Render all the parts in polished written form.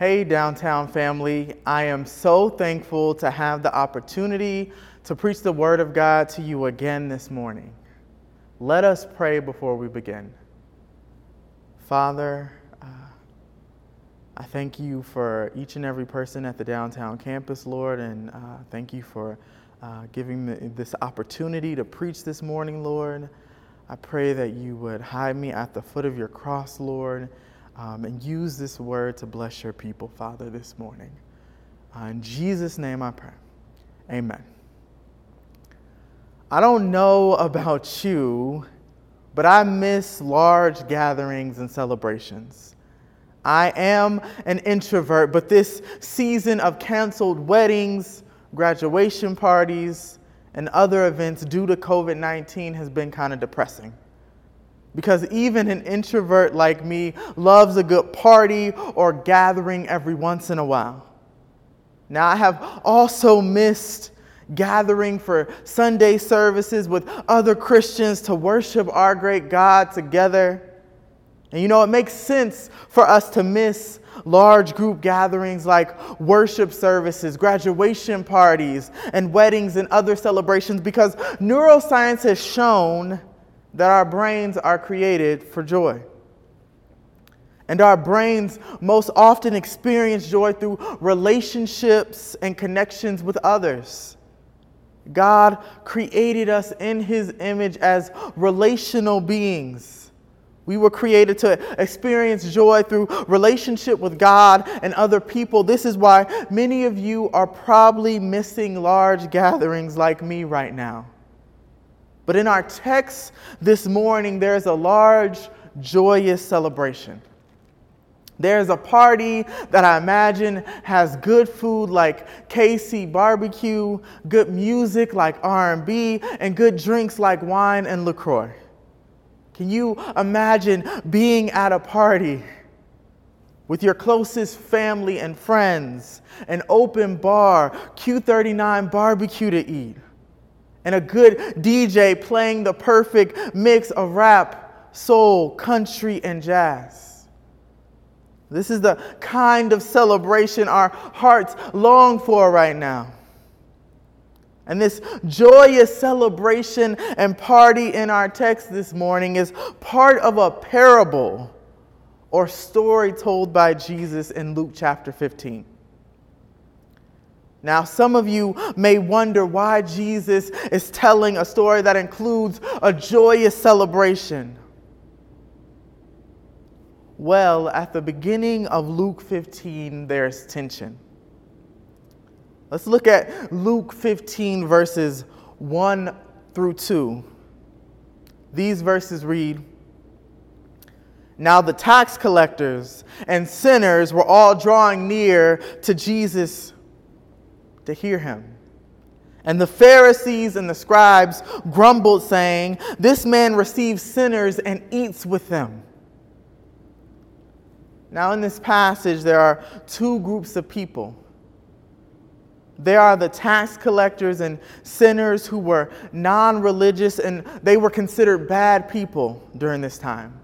Hey, downtown family. I am so thankful to have the opportunity to preach the word of God to you again this morning. Let us pray before we begin. Father, I thank you for each and every person at the downtown campus, Lord, and thank you for giving me this opportunity to preach this morning, Lord. I pray that you would hide me at the foot of your cross, Lord, and use this word to bless your people, Father, this morning. In Jesus' name I pray. Amen. I don't know about you, but I miss large gatherings and celebrations. I am an introvert, but this season of canceled weddings, graduation parties, and other events due to COVID-19 has been kind of depressing. Because even an introvert like me loves a good party or gathering every once in a while. Now, I have also missed gathering for Sunday services with other Christians to worship our great God together. And you know, it makes sense for us to miss large group gatherings like worship services, graduation parties, and weddings and other celebrations because neuroscience has shown that our brains are created for joy. And our brains most often experience joy through relationships and connections with others. God created us in His image as relational beings. We were created to experience joy through relationship with God and other people. This is why many of you are probably missing large gatherings like me right now. But in our text this morning, there's a large, joyous celebration. There's a party that I imagine has good food like KC barbecue, good music like R&B, and good drinks like wine and LaCroix. Can you imagine being at a party with your closest family and friends, an open bar, Q39 barbecue to eat? And a good DJ playing the perfect mix of rap, soul, country, and jazz. This is the kind of celebration our hearts long for right now. And this joyous celebration and party in our text this morning is part of a parable or story told by Jesus in Luke chapter 15. Now, some of you may wonder why Jesus is telling a story that includes a joyous celebration. Well, at the beginning of Luke 15, there's tension. Let's look at Luke 15, verses 1 through 2. These verses read, "Now the tax collectors and sinners were all drawing near to Jesus to hear him. And the Pharisees and the scribes grumbled, saying, 'This man receives sinners and eats with them.'" Now, in this passage, there are two groups of people. There are the tax collectors and sinners who were non-religious, and they were considered bad people during this time.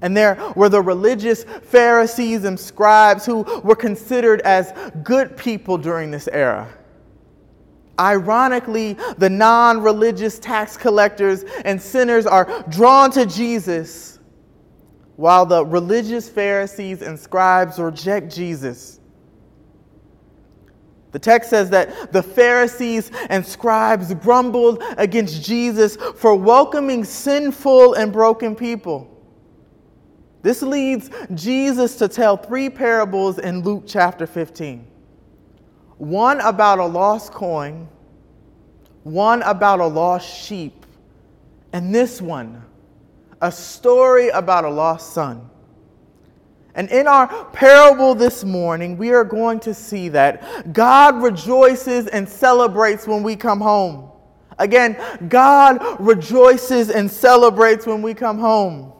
And there were the religious Pharisees and scribes who were considered as good people during this era. Ironically, the non-religious tax collectors and sinners are drawn to Jesus, while the religious Pharisees and scribes reject Jesus. The text says that the Pharisees and scribes grumbled against Jesus for welcoming sinful and broken people. This leads Jesus to tell three parables in Luke chapter 15. One about a lost coin, one about a lost sheep, and this one, a story about a lost son. And in our parable this morning, we are going to see that God rejoices and celebrates when we come home. Again, God rejoices and celebrates when we come home.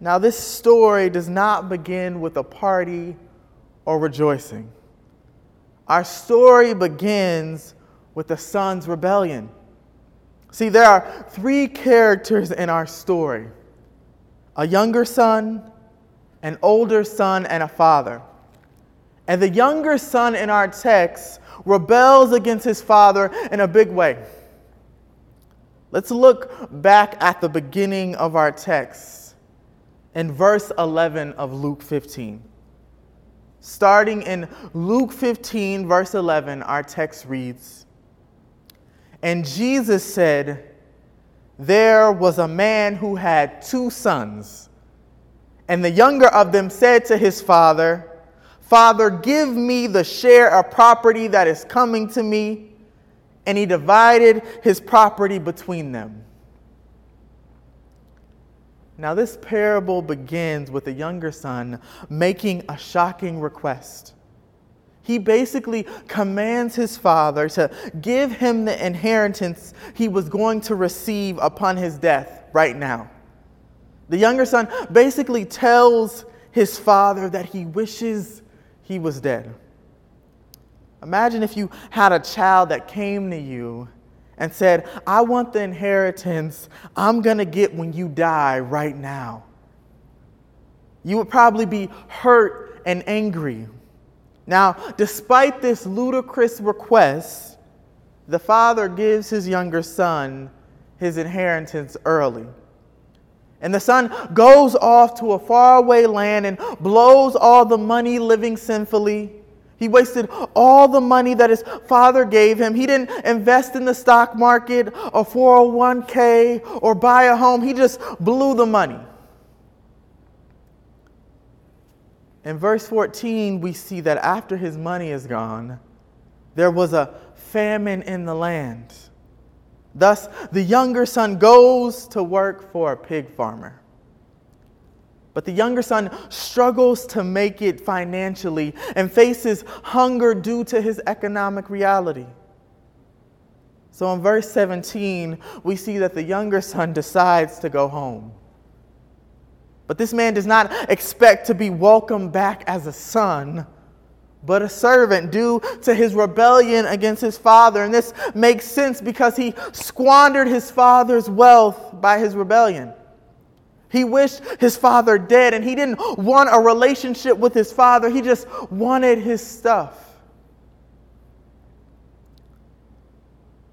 Now, this story does not begin with a party or rejoicing. Our story begins with the son's rebellion. See, there are three characters in our story: a younger son, an older son and a father. And the younger son in our text rebels against his father in a big way. Let's look back at the beginning of our text in verse 11 of Luke 15. Starting in Luke 15, verse 11, our text reads, "And Jesus said, there was a man who had two sons, and the younger of them said to his father, 'Father, give me the share of property that is coming to me.' And he divided his property between them." Now, this parable begins with the younger son making a shocking request. He basically commands his father to give him the inheritance he was going to receive upon his death right now. The younger son basically tells his father that he wishes he was dead. Imagine if you had a child that came to you and said, "I want the inheritance I'm going to get when you die right now." You would probably be hurt and angry. Now, despite this ludicrous request, the father gives his younger son his inheritance early. And the son goes off to a faraway land and blows all the money living sinfully. He wasted all the money that his father gave him. He didn't invest in the stock market or 401k or buy a home. He just blew the money. In verse 14, we see that after his money is gone, there was a famine in the land. Thus, the younger son goes to work for a pig farmer. But the younger son struggles to make it financially and faces hunger due to his economic reality. So in verse 17, we see that the younger son decides to go home. But this man does not expect to be welcomed back as a son, but a servant, due to his rebellion against his father. And this makes sense because he squandered his father's wealth by his rebellion. He wished his father dead, and he didn't want a relationship with his father. He just wanted his stuff.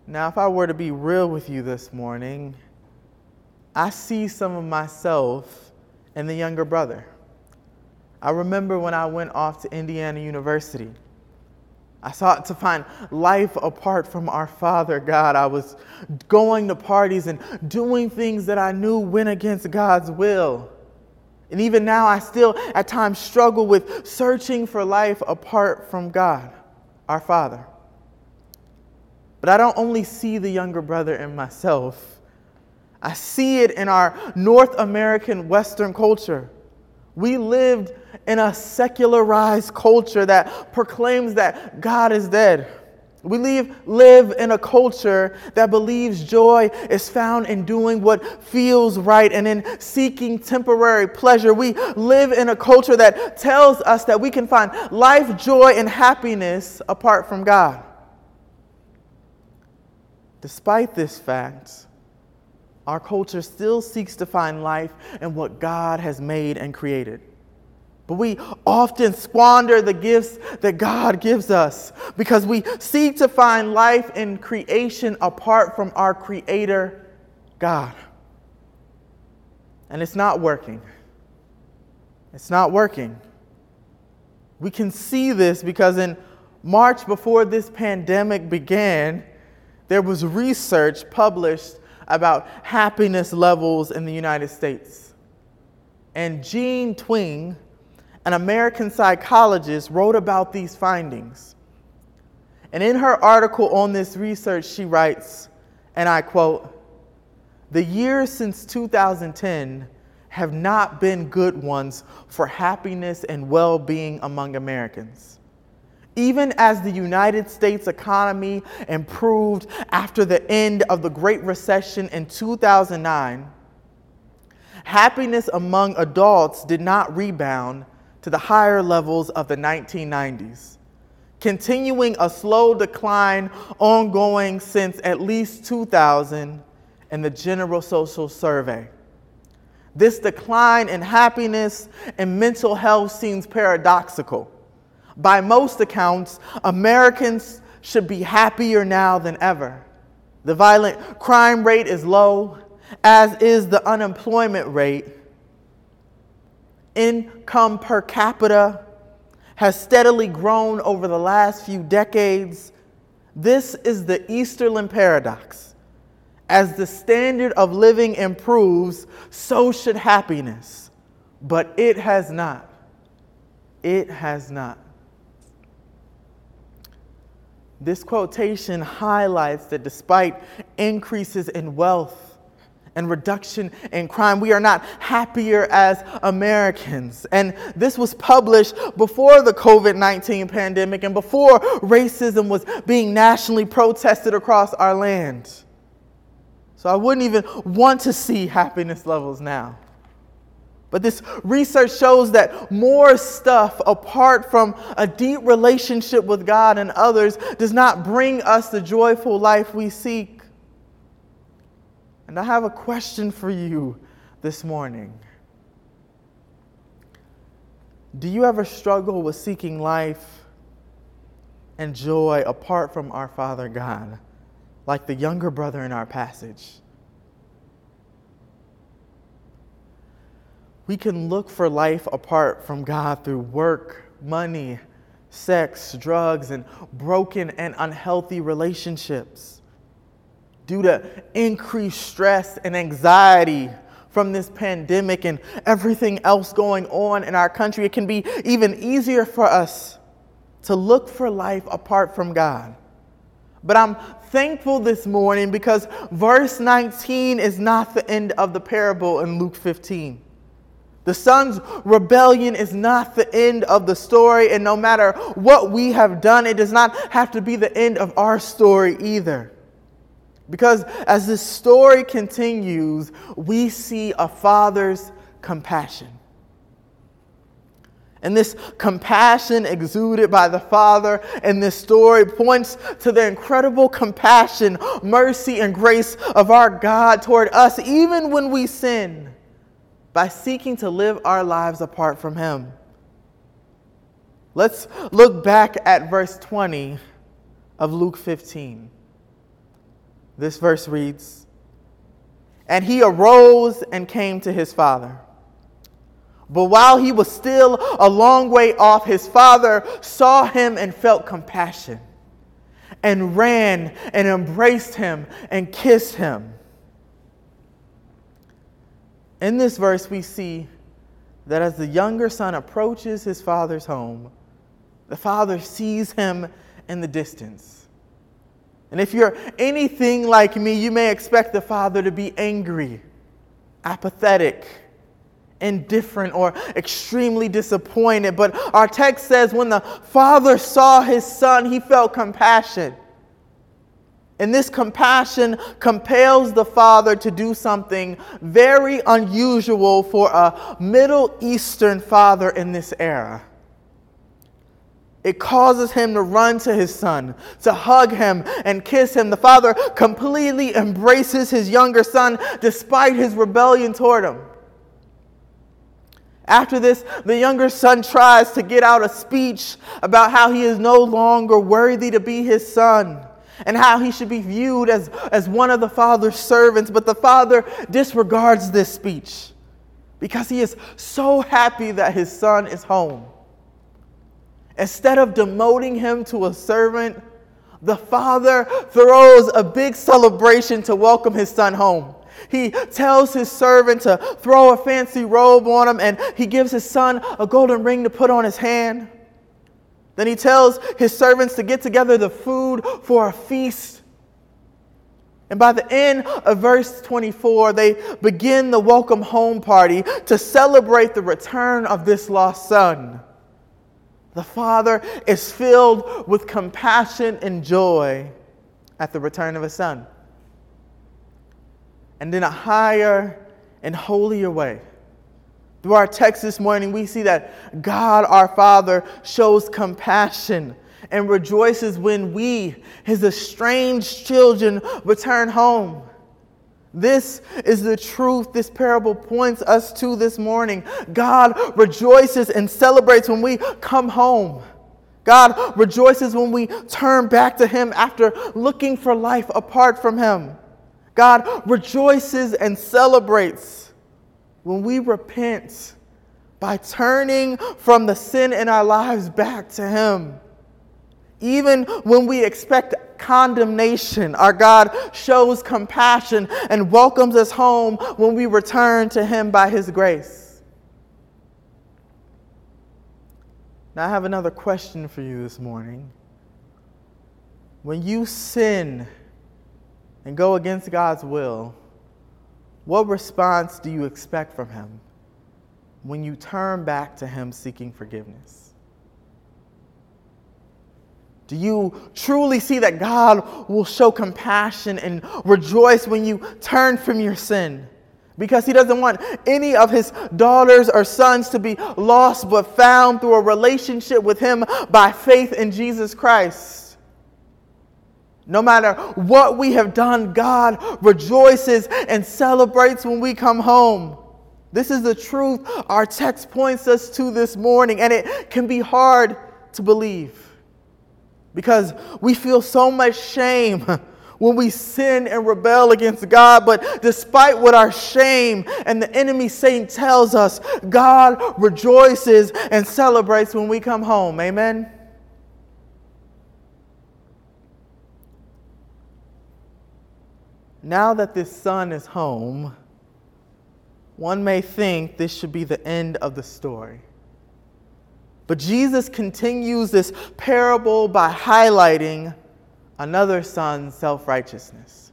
Now, if I were to be real with you this morning, I see some of myself in the younger brother. I remember when I went off to Indiana University, I sought to find life apart from our Father God. I was going to parties and doing things that I knew went against God's will. And even now, I still at times struggle with searching for life apart from God, our Father. But I don't only see the younger brother in myself. I see it in our North American Western culture. We lived in a secularized culture that proclaims that God is dead. We live in a culture that believes joy is found in doing what feels right and in seeking temporary pleasure. We live in a culture that tells us that we can find life, joy, and happiness apart from God. Despite this fact, our culture still seeks to find life in what God has made and created. But we often squander the gifts that God gives us because we seek to find life in creation apart from our Creator, God. And it's not working. It's not working. We can see this because in March, before this pandemic began, there was research published about happiness levels in the United States. And Jean Twenge, an American psychologist, wrote about these findings. And in her article on this research, she writes, and I quote, "The years since 2010 have not been good ones for happiness and well-being among Americans. Even as the United States economy improved after the end of the Great Recession in 2009, happiness among adults did not rebound to the higher levels of the 1990s, continuing a slow decline ongoing since at least 2000 in the General Social Survey. This decline in happiness and mental health seems paradoxical. By most accounts, Americans should be happier now than ever. The violent crime rate is low, as is the unemployment rate. Income per capita has steadily grown over the last few decades. This is the Easterlin paradox. As the standard of living improves, so should happiness. But it has not. It has not. This quotation highlights that despite increases in wealth and reduction in crime, we are not happier as Americans. And this was published before the COVID-19 pandemic and before racism was being nationally protested across our land. So I wouldn't even want to see happiness levels now. But this research shows that more stuff apart from a deep relationship with God and others does not bring us the joyful life we seek. And I have a question for you this morning. Do you ever struggle with seeking life and joy apart from our Father God, like the younger brother in our passage? We can look for life apart from God through work, money, sex, drugs, and broken and unhealthy relationships. Due to increased stress and anxiety from this pandemic and everything else going on in our country, it can be even easier for us to look for life apart from God. But I'm thankful this morning because verse 19 is not the end of the parable in Luke 15. The son's rebellion is not the end of the story, and no matter what we have done, it does not have to be the end of our story either. Because as this story continues, we see a father's compassion. And this compassion exuded by the father in this story points to the incredible compassion, mercy, and grace of our God toward us, even when we sin, by seeking to live our lives apart from him. Let's look back at verse 20 of Luke 15. This verse reads, "And he arose and came to his father. But while he was still a long way off, his father saw him and felt compassion, and ran and embraced him and kissed him." In this verse, we see that as the younger son approaches his father's home, the father sees him in the distance. And if you're anything like me, you may expect the father to be angry, apathetic, indifferent, or extremely disappointed. But our text says when the father saw his son, he felt compassion. And this compassion compels the father to do something very unusual for a Middle Eastern father in this era. It causes him to run to his son, to hug him and kiss him. The father completely embraces his younger son despite his rebellion toward him. After this, the younger son tries to get out a speech about how he is no longer worthy to be his son and how he should be viewed as one of the father's servants. But the father disregards this speech because he is so happy that his son is home. Instead of demoting him to a servant, the father throws a big celebration to welcome his son home. He tells his servant to throw a fancy robe on him, and he gives his son a golden ring to put on his hand. Then he tells his servants to get together the food for a feast. And by the end of verse 24, they begin the welcome home party to celebrate the return of this lost son. The father is filled with compassion and joy at the return of his son. And in a higher and holier way, through our text this morning, we see that God, our Father, shows compassion and rejoices when we, his estranged children, return home. This is the truth this parable points us to this morning. God rejoices and celebrates when we come home. God rejoices when we turn back to Him after looking for life apart from Him. God rejoices and celebrates when we repent by turning from the sin in our lives back to Him. Even when we expect condemnation, our God shows compassion and welcomes us home when we return to Him by His grace. Now, I have another question for you this morning. When you sin and go against God's will, what response do you expect from Him when you turn back to Him seeking forgiveness? Do you truly see that God will show compassion and rejoice when you turn from your sin? Because He doesn't want any of His daughters or sons to be lost but found through a relationship with Him by faith in Jesus Christ. No matter what we have done, God rejoices and celebrates when we come home. This is the truth our text points us to this morning, and it can be hard to believe, because we feel so much shame when we sin and rebel against God. But despite what our shame and the enemy Satan tells us, God rejoices and celebrates when we come home. Amen? Now that this son is home, one may think this should be the end of the story. But Jesus continues this parable by highlighting another son's self-righteousness.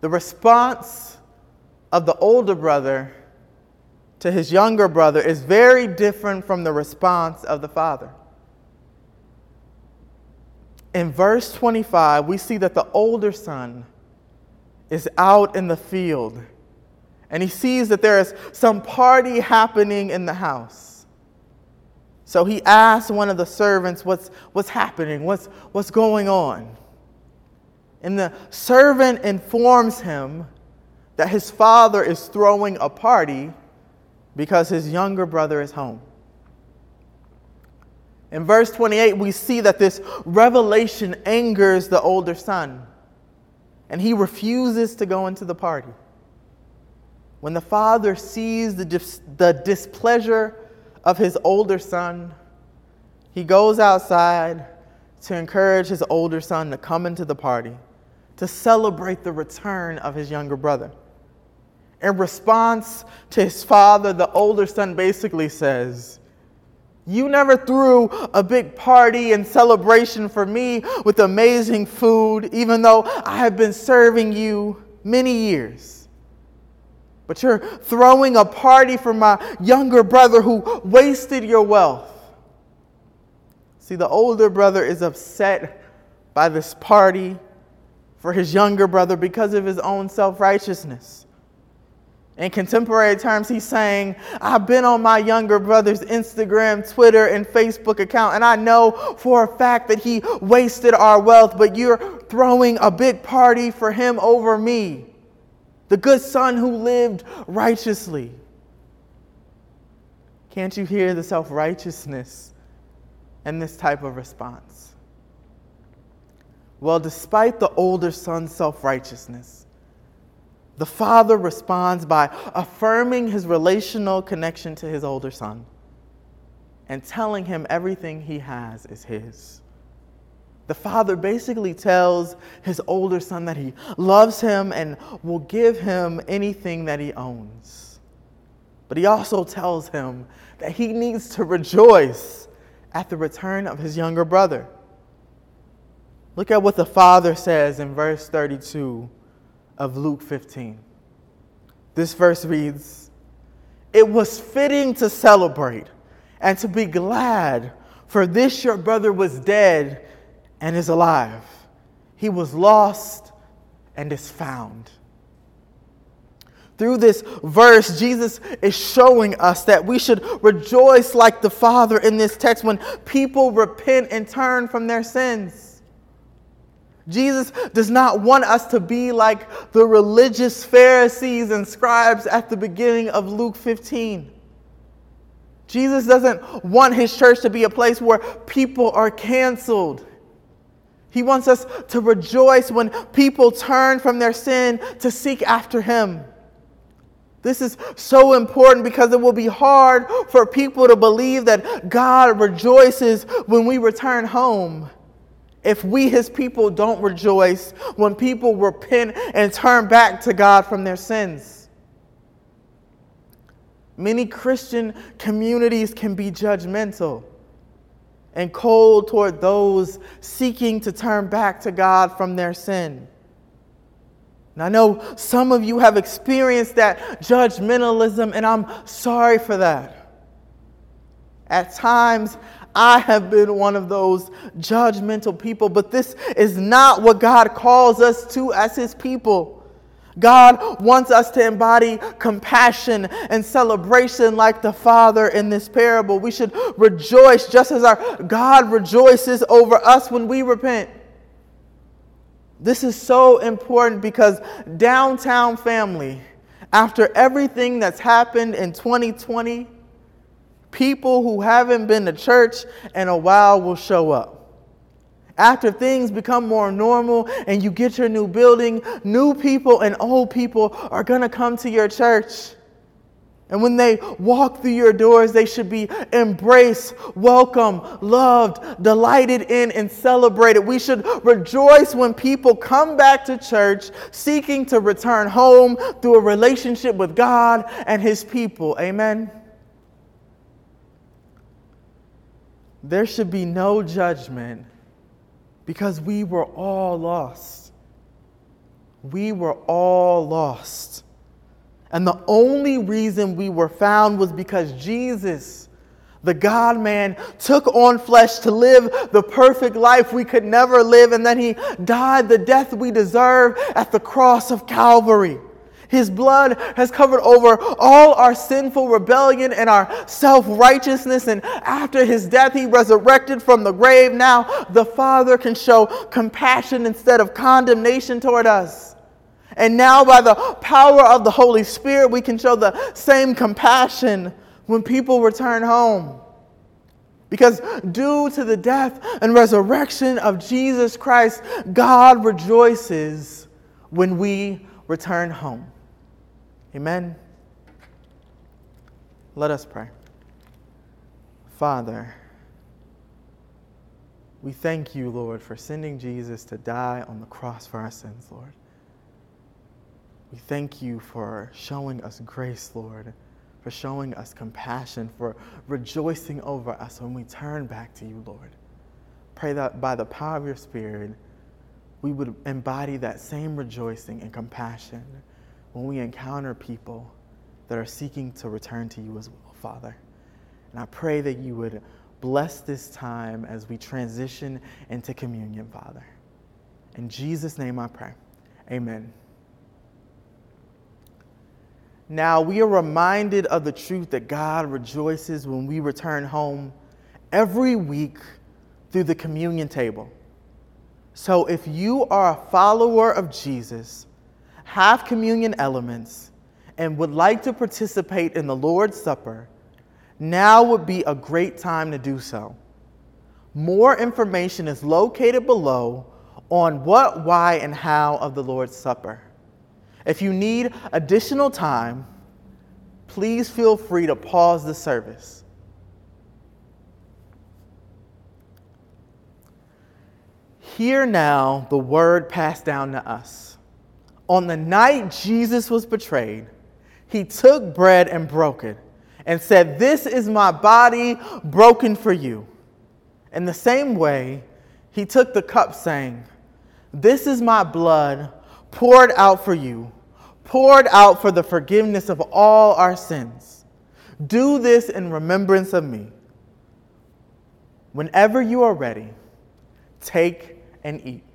The response of the older brother to his younger brother is very different from the response of the father. In verse 25, we see that the older son is out in the field, and he sees that there is some party happening in the house. So he asks one of the servants, what's happening? What's going on? And the servant informs him that his father is throwing a party because his younger brother is home. In verse 28, we see that this revelation angers the older son, and he refuses to go into the party. When the father sees the displeasure of his older son, he goes outside to encourage his older son to come into the party, to celebrate the return of his younger brother. In response to his father, the older son basically says, "You never threw a big party and celebration for me with amazing food, even though I have been serving you many years. But you're throwing a party for my younger brother who wasted your wealth." See, the older brother is upset by this party for his younger brother because of his own self-righteousness. In contemporary terms, he's saying, "I've been on my younger brother's Instagram, Twitter, and Facebook account, and I know for a fact that he wasted our wealth, but you're throwing a big party for him over me, the good son who lived righteously." Can't you hear the self-righteousness in this type of response? Well, despite the older son's self-righteousness, the father responds by affirming his relational connection to his older son and telling him everything he has is his. The father basically tells his older son that he loves him and will give him anything that he owns. But he also tells him that he needs to rejoice at the return of his younger brother. Look at what the father says in verse 32 of Luke 15. This verse reads, "It was fitting to celebrate and to be glad, for this your brother was dead and is alive. He was lost and is found." Through this verse, Jesus is showing us that we should rejoice like the Father in this text when people repent and turn from their sins. Jesus does not want us to be like the religious Pharisees and scribes at the beginning of Luke 15. Jesus doesn't want his church to be a place where people are canceled. He wants us to rejoice when people turn from their sin to seek after him. This is so important because it will be hard for people to believe that God rejoices when we return home if we, his people, don't rejoice when people repent and turn back to God from their sins. Many Christian communities can be judgmental and cold toward those seeking to turn back to God from their sin. And I know some of you have experienced that judgmentalism, and I'm sorry for that. At times, I have been one of those judgmental people, but this is not what God calls us to as his people. God wants us to embody compassion and celebration like the Father in this parable. We should rejoice just as our God rejoices over us when we repent. This is so important because downtown family, after everything that's happened in 2020, people who haven't been to church in a while will show up. After things become more normal and you get your new building, new people and old people are going to come to your church. And when they walk through your doors, they should be embraced, welcomed, loved, delighted in, and celebrated. We should rejoice when people come back to church seeking to return home through a relationship with God and his people. Amen. There should be no judgment, because we were all lost. We were all lost. And the only reason we were found was because Jesus, the God-man, took on flesh to live the perfect life we could never live. And then he died the death we deserve at the cross of Calvary. His blood has covered over all our sinful rebellion and our self-righteousness. And after his death, he resurrected from the grave. Now the Father can show compassion instead of condemnation toward us. And now by the power of the Holy Spirit, we can show the same compassion when people return home. Because due to the death and resurrection of Jesus Christ, God rejoices when we return home. Amen. Let us pray. Father, we thank you, Lord, for sending Jesus to die on the cross for our sins, Lord. We thank you for showing us grace, Lord, for showing us compassion, for rejoicing over us when we turn back to you, Lord. Pray that by the power of your Spirit, we would embody that same rejoicing and compassion when we encounter people that are seeking to return to you as well, Father. And I pray that you would bless this time as we transition into communion, Father. In Jesus' name I pray. Amen. Now we are reminded of the truth that God rejoices when we return home every week through the communion table. So if you are a follower of Jesus, have communion elements, and would like to participate in the Lord's Supper, now would be a great time to do so. More information is located below on what, why, and how of the Lord's Supper. If you need additional time, please feel free to pause the service. Hear now the word passed down to us. On the night Jesus was betrayed, he took bread and broke it and said, "This is my body broken for you." In the same way, he took the cup saying, "This is my blood poured out for you, poured out for the forgiveness of all our sins. Do this in remembrance of me." Whenever you are ready, take and eat.